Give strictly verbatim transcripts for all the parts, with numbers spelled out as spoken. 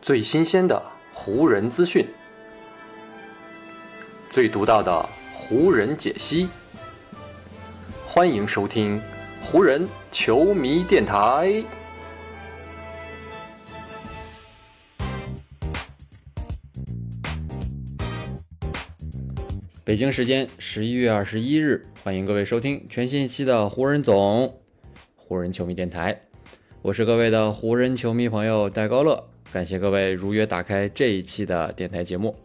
最新鲜的湖人资讯，最独到的湖人解析，欢迎收听湖人球迷电台。北京时间十一月二十一日，欢迎各位收听全新一期的湖人总湖人球迷电台，我是各位的湖人球迷朋友戴高乐，感谢各位如约打开这一期的电台节目。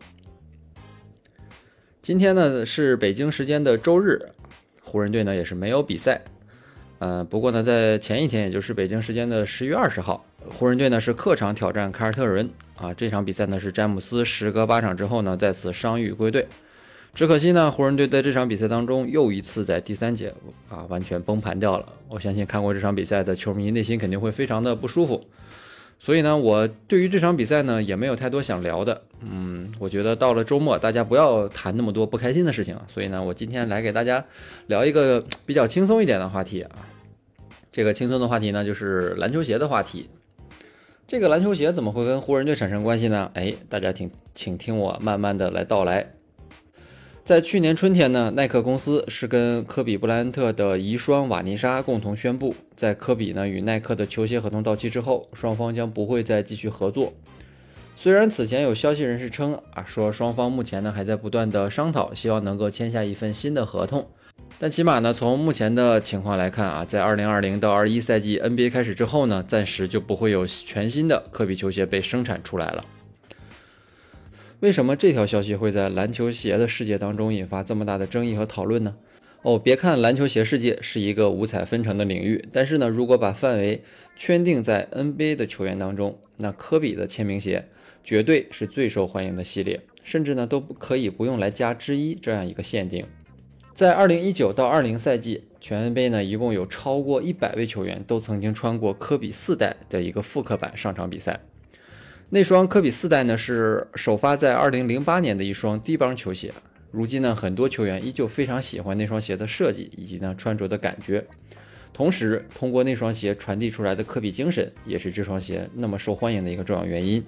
今天呢是北京时间的周日，湖人队呢也是没有比赛，呃，不过呢在前一天，也就是北京时间的十月二十号，湖人队呢是客场挑战凯尔特人啊，这场比赛呢是詹姆斯时隔八场之后呢再次伤愈归队。只可惜呢，湖人队在这场比赛当中又一次在第三节啊完全崩盘掉了。我相信看过这场比赛的球迷内心肯定会非常的不舒服。所以呢，我对于这场比赛呢也没有太多想聊的。嗯，我觉得到了周末大家不要谈那么多不开心的事情啊。所以呢，我今天来给大家聊一个比较轻松一点的话题啊。这个轻松的话题呢就是篮球鞋的话题。这个篮球鞋怎么会跟湖人队产生关系呢？哎，大家请请听我慢慢的来道来。在去年春天呢，耐克公司是跟科比布莱恩特的遗孀瓦妮莎共同宣布，在科比呢与耐克的球鞋合同到期之后，双方将不会再继续合作。虽然此前有消息人士称啊，说双方目前呢还在不断的商讨，希望能够签下一份新的合同，但起码呢从目前的情况来看啊，在二零二零到二十一赛季 N B A 开始之后呢，暂时就不会有全新的科比球鞋被生产出来了。为什么这条消息会在篮球鞋的世界当中引发这么大的争议和讨论呢？哦，别看篮球鞋世界是一个五彩纷呈的领域，但是呢，如果把范围圈定在 N B A 的球员当中，那科比的签名鞋绝对是最受欢迎的系列，甚至呢都可以不用来加之一这样一个限定。在二零一九到二零赛季，全 N B A 呢一共有超过一百位球员都曾经穿过科比四代的一个复刻版上场比赛。那双科比四代呢是首发在二零零八年的一双低帮球鞋，如今呢很多球员依旧非常喜欢那双鞋的设计以及呢穿着的感觉，同时通过那双鞋传递出来的科比精神也是这双鞋那么受欢迎的一个重要原因。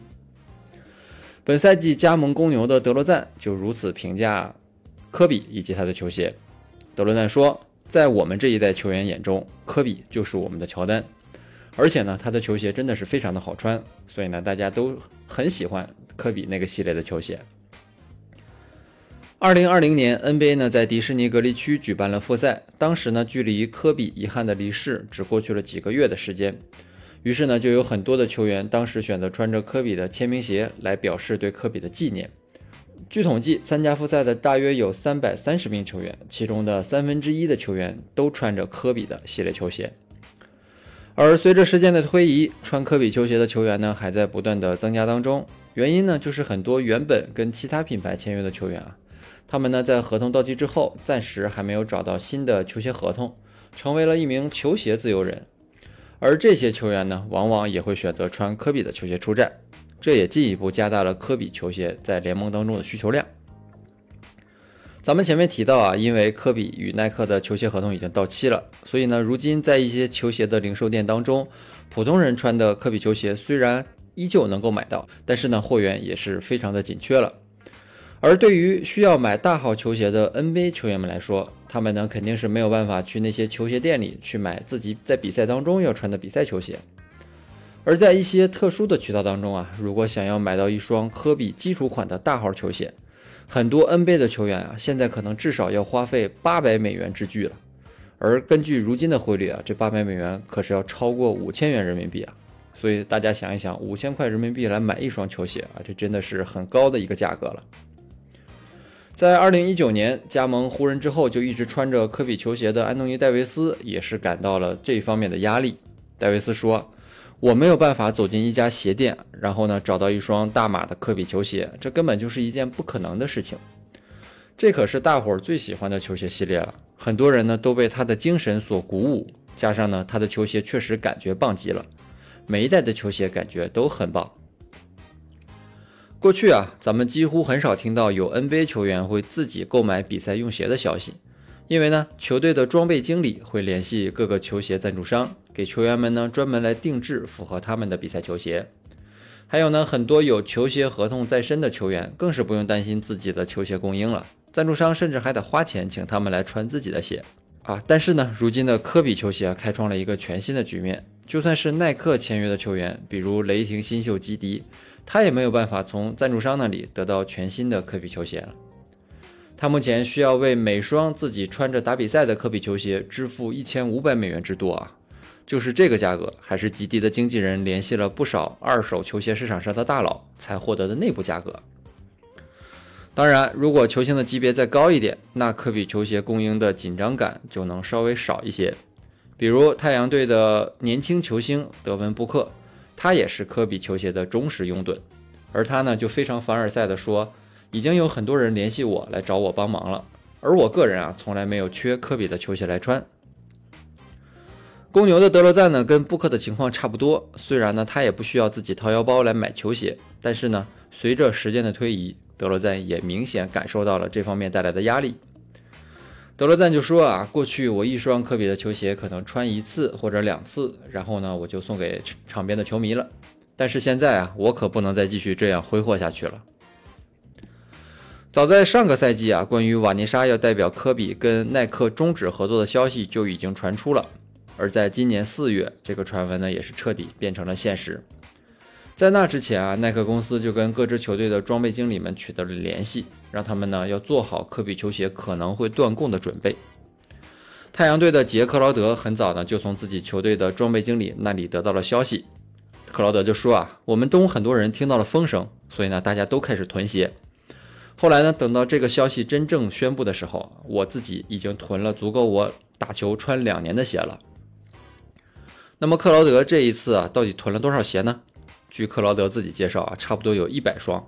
本赛季加盟公牛的德罗赞就如此评价科比以及他的球鞋，德罗赞说，在我们这一代球员眼中，科比就是我们的乔丹，而且呢他的球鞋真的是非常的好穿，所以呢大家都很喜欢科比那个系列的球鞋。二零二零年 N B A 呢在迪士尼隔离区举办了复赛，当时呢距离科比遗憾的离世只过去了几个月的时间，于是呢就有很多的球员当时选择穿着科比的签名鞋来表示对科比的纪念。据统计，参加复赛的大约有三百三十名球员，其中的三分之一的球员都穿着科比的系列球鞋。而随着时间的推移，穿科比球鞋的球员呢还在不断的增加当中，原因呢就是很多原本跟其他品牌签约的球员啊，他们呢在合同到期之后暂时还没有找到新的球鞋合同，成为了一名球鞋自由人，而这些球员呢往往也会选择穿科比的球鞋出战，这也进一步加大了科比球鞋在联盟当中的需求量。咱们前面提到啊，因为科比与耐克的球鞋合同已经到期了，所以呢，如今在一些球鞋的零售店当中，普通人穿的科比球鞋虽然依旧能够买到，但是呢，货源也是非常的紧缺了。而对于需要买大号球鞋的 N B A 球员们来说，他们呢肯定是没有办法去那些球鞋店里去买自己在比赛当中要穿的比赛球鞋。而在一些特殊的渠道当中啊，如果想要买到一双科比基础款的大号球鞋，很多 N B A 的球员啊，现在可能至少要花费八百美元之巨了，而根据如今的汇率啊，这八百美元可是要超过五千元人民币啊，所以大家想一想，五千块人民币来买一双球鞋啊，这真的是很高的一个价格了。在二零一九年加盟湖人之后，就一直穿着科比球鞋的安东尼·戴维斯也是感到了这方面的压力。戴维斯说，我没有办法走进一家鞋店，然后呢找到一双大码的科比球鞋，这根本就是一件不可能的事情。这可是大伙儿最喜欢的球鞋系列了，很多人呢都被他的精神所鼓舞，加上呢他的球鞋确实感觉棒极了，每一代的球鞋感觉都很棒。过去啊，咱们几乎很少听到有 N B A 球员会自己购买比赛用鞋的消息，因为呢，球队的装备经理会联系各个球鞋赞助商，给球员们呢专门来定制符合他们的比赛球鞋。还有呢，很多有球鞋合同在身的球员更是不用担心自己的球鞋供应了，赞助商甚至还得花钱请他们来穿自己的鞋啊。但是呢，如今的科比球鞋开创了一个全新的局面，就算是耐克签约的球员，比如雷霆新秀基迪，他也没有办法从赞助商那里得到全新的科比球鞋了。他目前需要为每双自己穿着打比赛的科比球鞋支付一千五百美元之多啊！就是这个价格，还是基地的经纪人联系了不少二手球鞋市场上的大佬才获得的内部价格。当然，如果球星的级别再高一点，那科比球鞋供应的紧张感就能稍微少一些。比如太阳队的年轻球星德文布克，他也是科比球鞋的忠实拥趸，而他呢就非常凡尔赛地说，已经有很多人联系我来找我帮忙了，而我个人啊，从来没有缺科比的球鞋来穿。公牛的德罗赞呢，跟布克的情况差不多，虽然呢他也不需要自己掏腰包来买球鞋，但是呢，随着时间的推移，德罗赞也明显感受到了这方面带来的压力。德罗赞就说啊，过去我一双科比的球鞋可能穿一次或者两次，然后呢我就送给场边的球迷了，但是现在啊，我可不能再继续这样挥霍下去了。早在上个赛季啊，关于瓦尼莎要代表科比跟耐克终止合作的消息就已经传出了，而在今年四月，这个传闻呢也是彻底变成了现实。在那之前啊，耐克公司就跟各支球队的装备经理们取得了联系，让他们呢要做好科比球鞋可能会断供的准备。太阳队的杰克劳德很早呢就从自己球队的装备经理那里得到了消息，克劳德就说啊，我们中很多人听到了风声，所以呢大家都开始囤鞋。后来呢，等到这个消息真正宣布的时候，我自己已经囤了足够我打球穿两年的鞋了。那么克劳德这一次啊，到底囤了多少鞋呢？据克劳德自己介绍啊，差不多有一百双。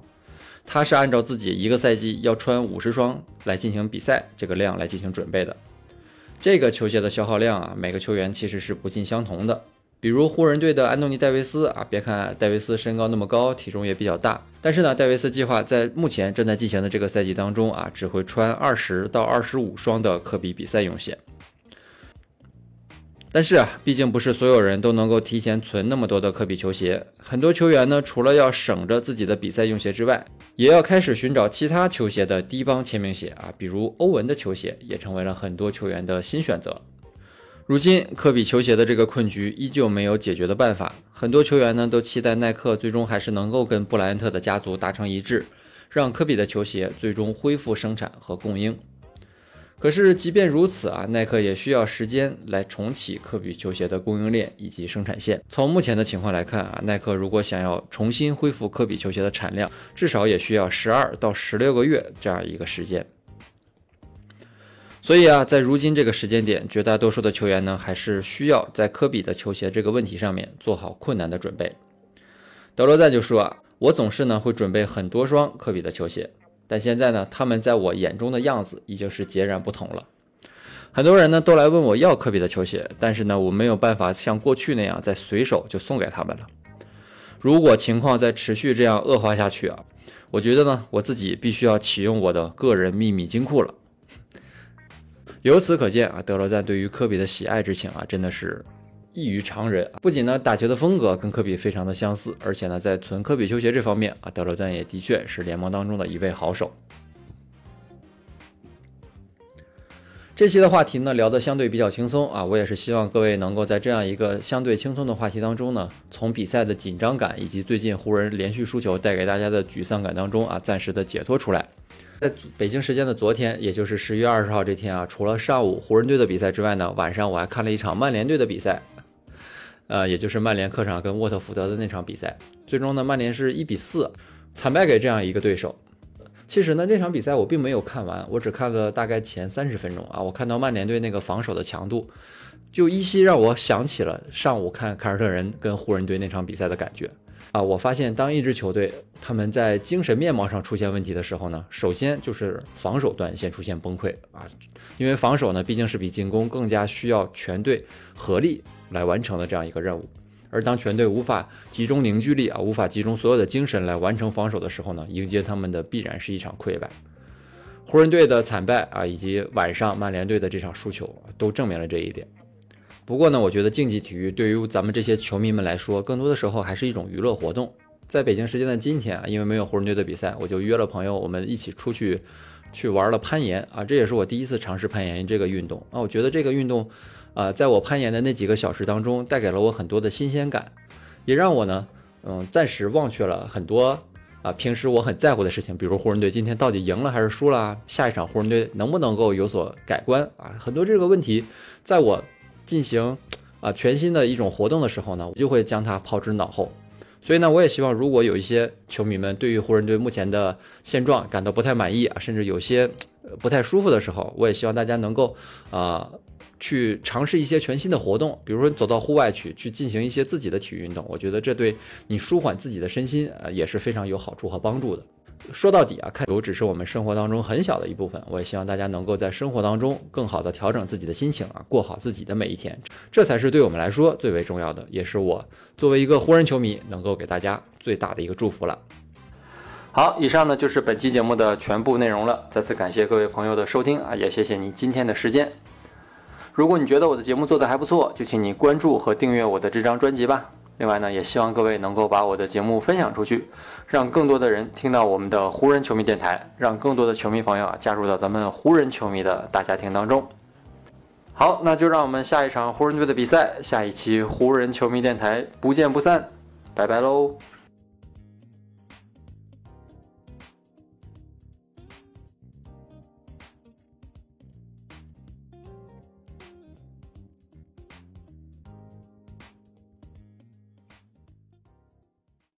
他是按照自己一个赛季要穿五十双来进行比赛这个量来进行准备的。这个球鞋的消耗量啊，每个球员其实是不尽相同的。比如湖人队的安东尼戴维斯啊，别看戴维斯身高那么高，体重也比较大，但是呢，戴维斯计划在目前正在进行的这个赛季当中啊，只会穿二十到二十五双的科比比赛用鞋。但是啊，毕竟不是所有人都能够提前存那么多的科比球鞋，很多球员呢，除了要省着自己的比赛用鞋之外，也要开始寻找其他球鞋的低帮签名鞋啊，比如欧文的球鞋也成为了很多球员的新选择。如今科比球鞋的这个困局依旧没有解决的办法，很多球员呢都期待耐克最终还是能够跟布莱恩特的家族达成一致，让科比的球鞋最终恢复生产和供应。可是即便如此啊，耐克也需要时间来重启科比球鞋的供应链以及生产线。从目前的情况来看啊，耐克如果想要重新恢复科比球鞋的产量，至少也需要十二到十六个月这样一个时间。所以啊，在如今这个时间点，绝大多数的球员呢，还是需要在科比的球鞋这个问题上面做好困难的准备。德罗赞就说啊，我总是呢会准备很多双科比的球鞋，但现在呢，他们在我眼中的样子已经是截然不同了。很多人呢都来问我要科比的球鞋，但是呢，我没有办法像过去那样再随手就送给他们了。如果情况再持续这样恶化下去啊，我觉得呢，我自己必须要启用我的个人秘密金库了。由此可见啊，德罗赞对于科比的喜爱之情啊，真的是异于常人。不仅呢打球的风格跟科比非常的相似，而且呢在存科比球鞋这方面啊，德罗赞也的确是联盟当中的一位好手。这期的话题呢聊得相对比较轻松啊，我也是希望各位能够在这样一个相对轻松的话题当中呢，从比赛的紧张感以及最近湖人连续输球带给大家的沮丧感当中啊，暂时的解脱出来。在北京时间的昨天，也就是十月二十号这天啊，除了上午湖人队的比赛之外呢，晚上我还看了一场曼联队的比赛，呃，也就是曼联客场跟沃特福德的那场比赛，最终呢曼联是一比四惨败给这样一个对手。其实呢这场比赛我并没有看完，我只看了大概前三十分钟啊，我看到曼联队那个防守的强度，就依稀让我想起了上午看凯尔特人跟湖人队那场比赛的感觉啊，我发现当一支球队他们在精神面貌上出现问题的时候呢，首先就是防守端先出现崩溃啊，因为防守呢毕竟是比进攻更加需要全队合力来完成的这样一个任务，而当全队无法集中凝聚力啊，无法集中所有的精神来完成防守的时候呢，迎接他们的必然是一场溃败。湖人队的惨败啊，以及晚上曼联队的这场输球啊，都证明了这一点。不过呢，我觉得竞技体育对于咱们这些球迷们来说，更多的时候还是一种娱乐活动。在北京时间的今天啊，因为没有湖人队的比赛，我就约了朋友，我们一起出去去玩了攀岩啊，这也是我第一次尝试攀岩这个运动啊。我觉得这个运动啊、呃，在我攀岩的那几个小时当中，带给了我很多的新鲜感，也让我呢，嗯，暂时忘却了很多啊平时我很在乎的事情，比如湖人队今天到底赢了还是输了，下一场湖人队能不能够有所改观啊，很多这个问题，在我进行啊全新的一种活动的时候呢，我就会将它抛之脑后。所以呢，我也希望如果有一些球迷们对于湖人队目前的现状感到不太满意啊，甚至有些不太舒服的时候，我也希望大家能够啊、呃、去尝试一些全新的活动，比如说走到户外去去进行一些自己的体育运动，我觉得这对你舒缓自己的身心啊、呃、也是非常有好处和帮助的。说到底啊，看球只是我们生活当中很小的一部分，我也希望大家能够在生活当中更好的调整自己的心情啊，过好自己的每一天，这才是对我们来说最为重要的，也是我作为一个湖人球迷能够给大家最大的一个祝福了。好，以上呢就是本期节目的全部内容了，再次感谢各位朋友的收听啊，也谢谢你今天的时间。如果你觉得我的节目做得还不错，就请你关注和订阅我的这张专辑吧。另外呢，也希望各位能够把我的节目分享出去，让更多的人听到我们的湖人球迷电台，让更多的球迷朋友啊加入到咱们湖人球迷的大家庭当中。好，那就让我们下一场湖人队的比赛，下一期湖人球迷电台不见不散，拜拜喽。